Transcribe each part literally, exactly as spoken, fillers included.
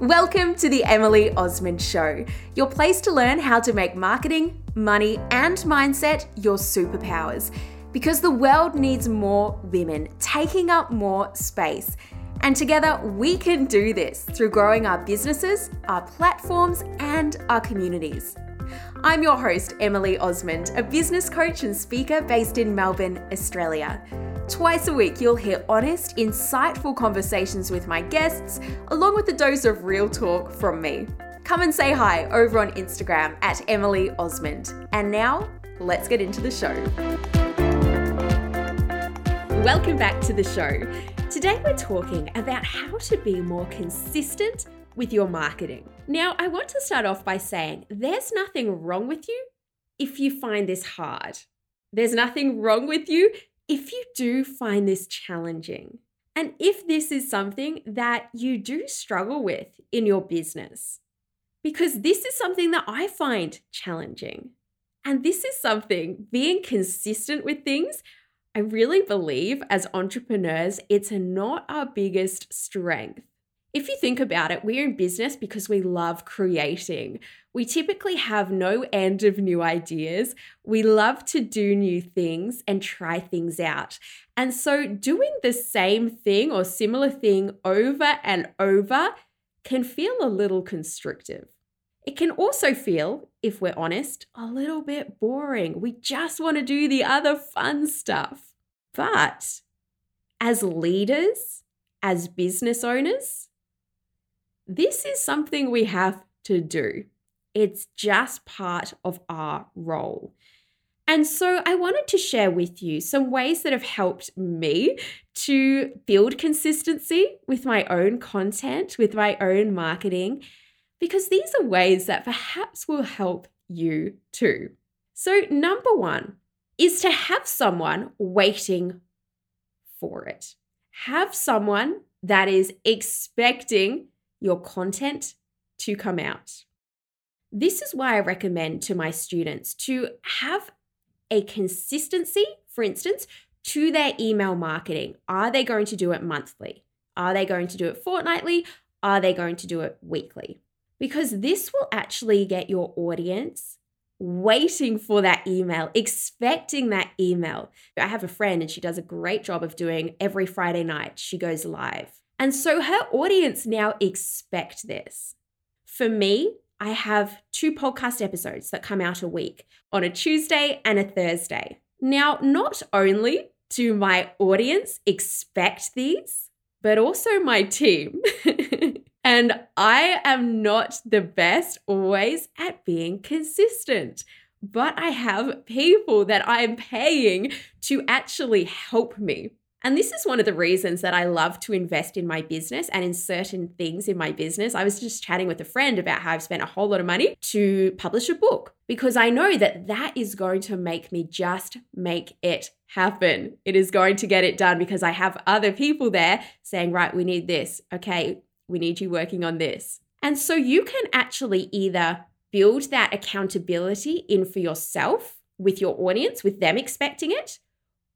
Welcome to the Emily Osmond Show, your place to learn how to make marketing, money, and mindset your superpowers. Because the world needs more women taking up more space. And together we can do this through growing our businesses, our platforms, and our communities. I'm your host, Emily Osmond, a business coach and speaker based in Melbourne, Australia. Twice a week, you'll hear honest, insightful conversations with my guests, along with a dose of real talk from me. Come and say hi over on Instagram at Emily Osmond. And now, let's get into the show. Welcome back to the show. Today we're talking about how to be more consistent with your marketing. Now, I want to start off by saying there's nothing wrong with you if you find this hard. There's nothing wrong with you if you do find this challenging. And if this is something that you do struggle with in your business, because this is something that I find challenging. And this is something, being consistent with things, I really believe as entrepreneurs, it's not our biggest strength. If you think about it, we're in business because we love creating. We typically have no end of new ideas. We love to do new things and try things out. And so doing the same thing or similar thing over and over can feel a little constrictive. It can also feel, if we're honest, a little bit boring. We just want to do the other fun stuff. But as leaders, as business owners, this is something we have to do. It's just part of our role. And so I wanted to share with you some ways that have helped me to build consistency with my own content, with my own marketing, because these are ways that perhaps will help you too. So number one is to have someone waiting for it. Have someone that is expecting your content to come out. This is why I recommend to my students to have a consistency, for instance, to their email marketing. Are they going to do it monthly? Are they going to do it fortnightly? Are they going to do it weekly? Because this will actually get your audience waiting for that email, expecting that email. I have a friend and she does a great job of doing every Friday night. She goes live. And so her audience now expect this. For me, I have two podcast episodes that come out a week, on a Tuesday and a Thursday. Now, not only do my audience expect these, but also my team. And I am not the best always at being consistent, but I have people that I'm paying to actually help me. And this is one of the reasons that I love to invest in my business and in certain things in my business. I was just chatting with a friend about how I've spent a whole lot of money to publish a book because I know that that is going to make me just make it happen. It is going to get it done because I have other people there saying, right, we need this. Okay, we need you working on this. And so you can actually either build that accountability in for yourself with your audience, with them expecting it,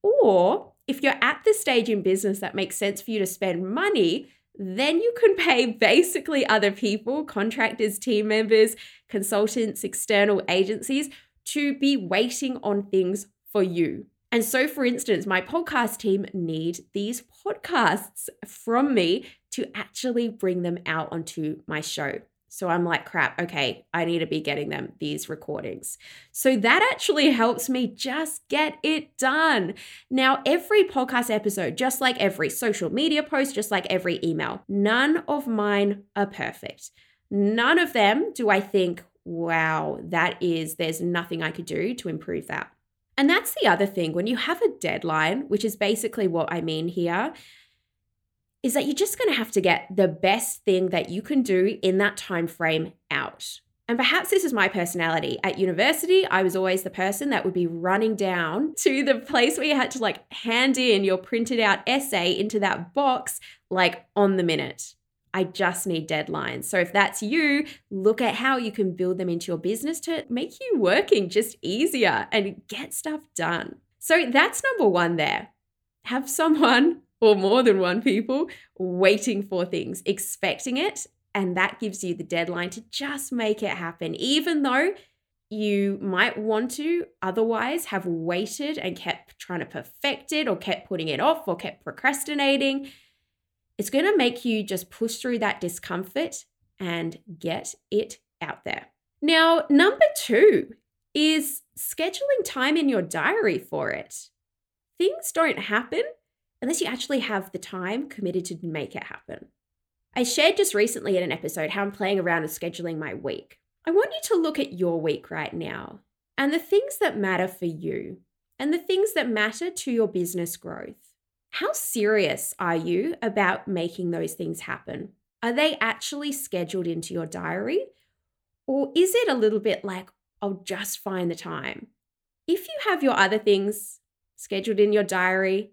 or if you're at the stage in business that makes sense for you to spend money, then you can pay basically other people, contractors, team members, consultants, external agencies to be waiting on things for you. And so, for instance, my podcast team need these podcasts from me to actually bring them out onto my show. So I'm like, crap, okay, I need to be getting them these recordings. So that actually helps me just get it done. Now, every podcast episode, just like every social media post, just like every email, none of mine are perfect. None of them do I think, wow, that is, there's nothing I could do to improve that. And that's the other thing, when you have a deadline, which is basically what I mean here, is that you're just going to have to get the best thing that you can do in that time frame out. And perhaps this is my personality. At university, I was always the person that would be running down to the place where you had to like hand in your printed out essay into that box, like on the minute. I just need deadlines. So if that's you, look at how you can build them into your business to make you working just easier and get stuff done. So that's number one there. Have someone or more than one people waiting for things, expecting it And that gives you the deadline to just make it happen, even though you might want to otherwise have waited and kept trying to perfect it or kept putting it off or kept procrastinating. It's going to make you just push through that discomfort and get it out there. Now, number two is scheduling time in your diary for it. Things don't happen unless you actually have the time committed to make it happen. I shared just recently in an episode how I'm playing around with scheduling my week. I want you to look at your week right now and the things that matter for you and the things that matter to your business growth. How serious are you about making those things happen? Are they actually scheduled into your diary? Or is it a little bit like, I'll just find the time? If you have your other things scheduled in your diary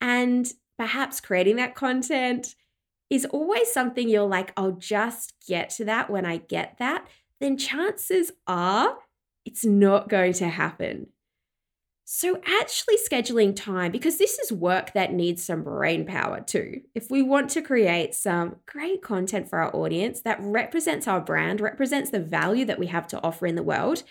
and perhaps creating that content is always something you're like, I'll just get to that when I get that, then chances are it's not going to happen. So actually scheduling time, because this is work that needs some brain power too. If we want to create some great content for our audience that represents our brand, represents the value that we have to offer in the world,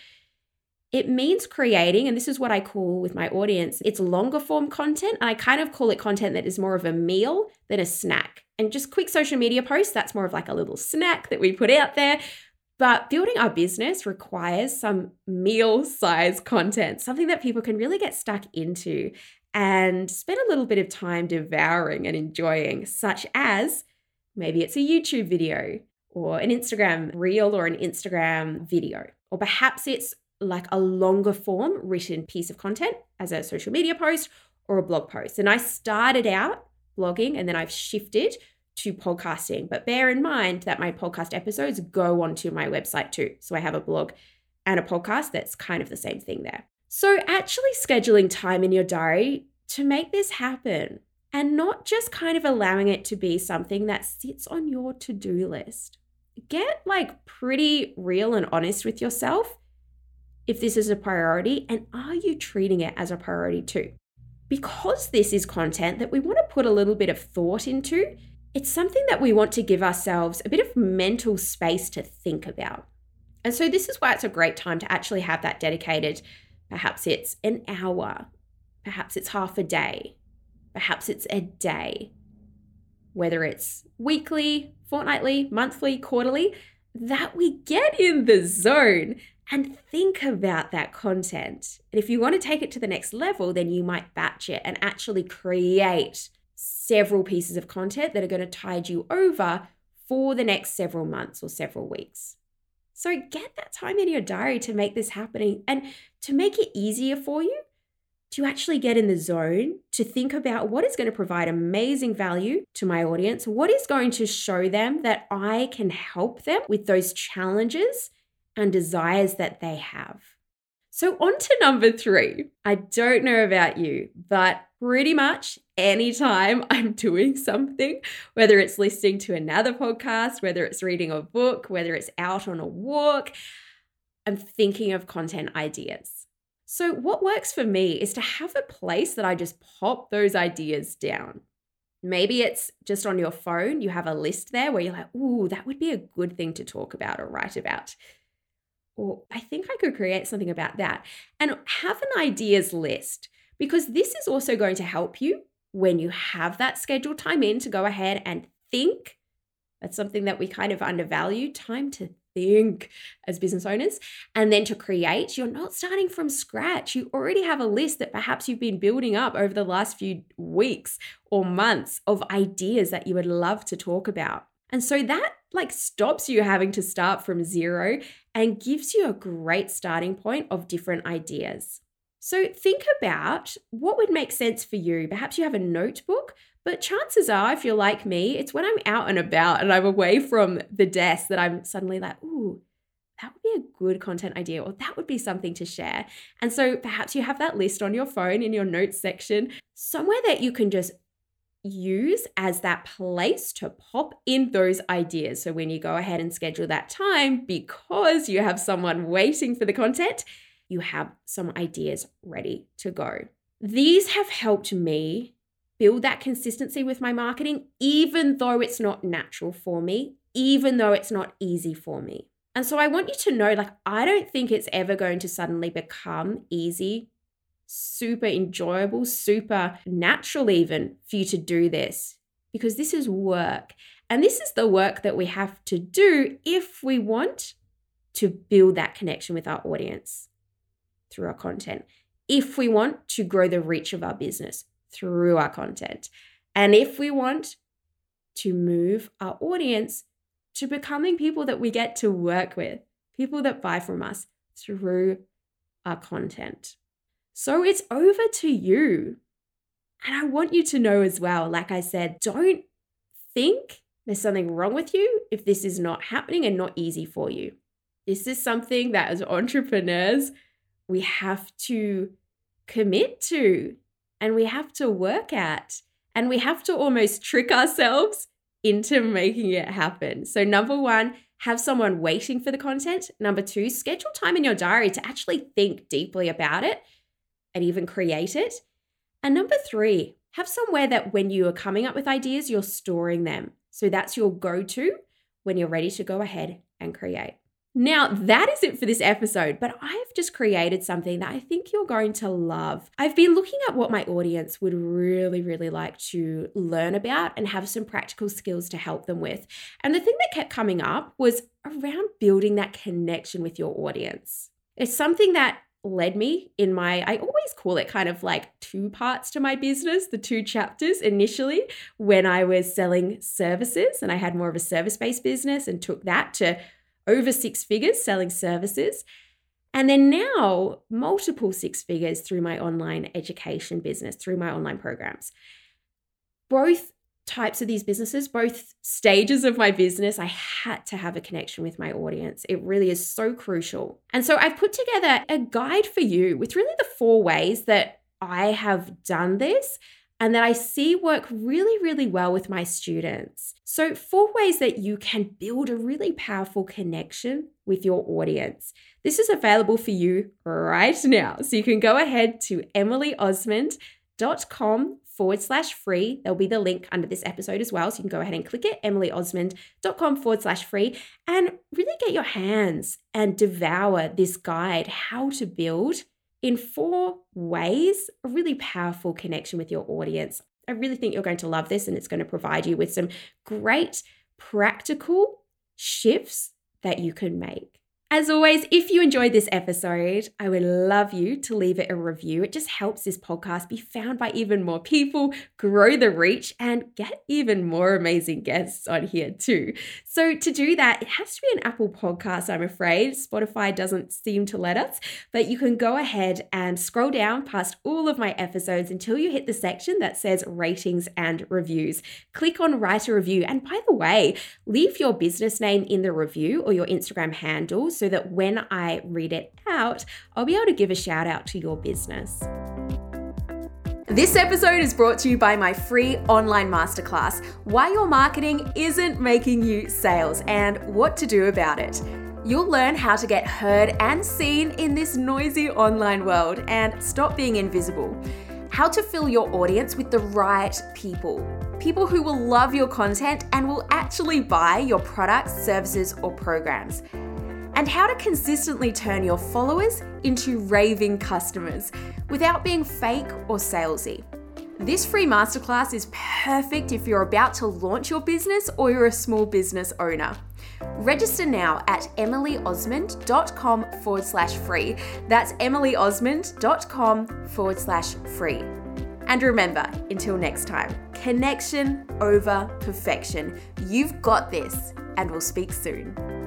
it means creating, and this is what I call with my audience, it's longer form content. And I kind of call it content that is more of a meal than a snack. And just quick social media posts, that's more of like a little snack that we put out there. But building our business requires some meal-size content, something that people can really get stuck into and spend a little bit of time devouring and enjoying, such as maybe it's a YouTube video or an Instagram reel or an Instagram video, or perhaps it's like a longer form written piece of content as a social media post or a blog post. And I started out blogging and then I've shifted to podcasting. But bear in mind that my podcast episodes go onto my website too. So I have a blog and a podcast that's kind of the same thing there. So actually scheduling time in your diary to make this happen and not just kind of allowing it to be something that sits on your to-do list. Get like pretty real and honest with yourself if this is a priority, and are you treating it as a priority too? Because this is content that we want to put a little bit of thought into, it's something that we want to give ourselves a bit of mental space to think about. And so this is why it's a great time to actually have that dedicated, perhaps it's an hour, perhaps it's half a day, perhaps it's a day, whether it's weekly, fortnightly, monthly, quarterly, that we get in the zone and think about that content. And if you want to take it to the next level, then you might batch it and actually create several pieces of content that are going to tide you over for the next several months or several weeks. So get that time in your diary to make this happening and to make it easier for you to actually get in the zone, to think about what is going to provide amazing value to my audience, what is going to show them that I can help them with those challenges and desires that they have. So on to number three. I don't know about you, but pretty much anytime I'm doing something, whether it's listening to another podcast, whether it's reading a book, whether it's out on a walk, I'm thinking of content ideas. So what works for me is to have a place that I just pop those ideas down. Maybe it's just on your phone. You have a list there where you're like, ooh, that would be a good thing to talk about or write about. Or I think I could create something about that. And have an ideas list, because this is also going to help you when you have that scheduled time in to go ahead and think. That's something that we kind of undervalue, time to think as business owners. And then to create, you're not starting from scratch. You already have a list that perhaps you've been building up over the last few weeks or months of ideas that you would love to talk about. And so that like stops you having to start from zero and gives you a great starting point of different ideas. So think about what would make sense for you. Perhaps you have a notebook, but chances are, if you're like me, it's when I'm out and about and I'm away from the desk that I'm suddenly like, ooh, that would be a good content idea, or that would be something to share. And so perhaps you have that list on your phone in your notes section, somewhere that you can just use as that place to pop in those ideas. So when you go ahead and schedule that time, because you have someone waiting for the content, you have some ideas ready to go. These have helped me build that consistency with my marketing, even though it's not natural for me, even though it's not easy for me. And so I want you to know, like, I don't think it's ever going to suddenly become easy, super enjoyable, super natural even for you to do this, because this is work. And this is the work that we have to do if we want to build that connection with our audience through our content, if we want to grow the reach of our business through our content, and if we want to move our audience to becoming people that we get to work with, people that buy from us through our content. So it's over to you. And I want you to know as well, like I said, don't think there's something wrong with you if this is not happening and not easy for you. This is something that as entrepreneurs, we have to commit to, and we have to work at, and we have to almost trick ourselves into making it happen. So number one, have someone waiting for the content. Number two, schedule time in your diary to actually think deeply about it and even create it. And number three, have somewhere that when you are coming up with ideas, you're storing them. So that's your go-to when you're ready to go ahead and create. Now, that is it for this episode, but I've just created something that I think you're going to love. I've been looking at what my audience would really, really like to learn about and have some practical skills to help them with. And the thing that kept coming up was around building that connection with your audience. It's something that led me in my, I always call it kind of like two parts to my business, the two chapters initially when I was selling services and I had more of a service-based business and took that to over six figures selling services, and then now multiple six figures through my online education business, through my online programs. Both types of these businesses, both stages of my business, I had to have a connection with my audience. It really is so crucial. And so I've put together a guide for you with really the four ways that I have done this and that I see work really, really well with my students. So four ways that you can build a really powerful connection with your audience. This is available for you right now. So you can go ahead to emilyosmond.com forward slash free. There'll be the link under this episode as well. So you can go ahead and click it, emilyosmond.com forward slash free, and really get your hands and devour this guide, how to build in four ways a really powerful connection with your audience. I really think you're going to love this, and it's going to provide you with some great practical shifts that you can make. As always, if you enjoyed this episode, I would love you to leave it a review. It just helps this podcast be found by even more people, grow the reach, and get even more amazing guests on here too. So to do that, it has to be an Apple podcast, I'm afraid. Spotify doesn't seem to let us, but you can go ahead and scroll down past all of my episodes until you hit the section that says ratings and reviews. Click on write a review. And by the way, leave your business name in the review or your Instagram handle, so that when I read it out, I'll be able to give a shout out to your business. This episode is brought to you by my free online masterclass, Why Your Marketing Isn't Making You Sales and What to Do About It. You'll learn how to get heard and seen in this noisy online world and stop being invisible. How to fill your audience with the right people. People who will love your content and will actually buy your products, services, or programs. And how to consistently turn your followers into raving customers without being fake or salesy. This free masterclass is perfect if you're about to launch your business or you're a small business owner. Register now at emilyosmond.com forward slash free. That's emilyosmond.com forward slash free. And remember, until next time, connection over perfection. You've got this, and we'll speak soon.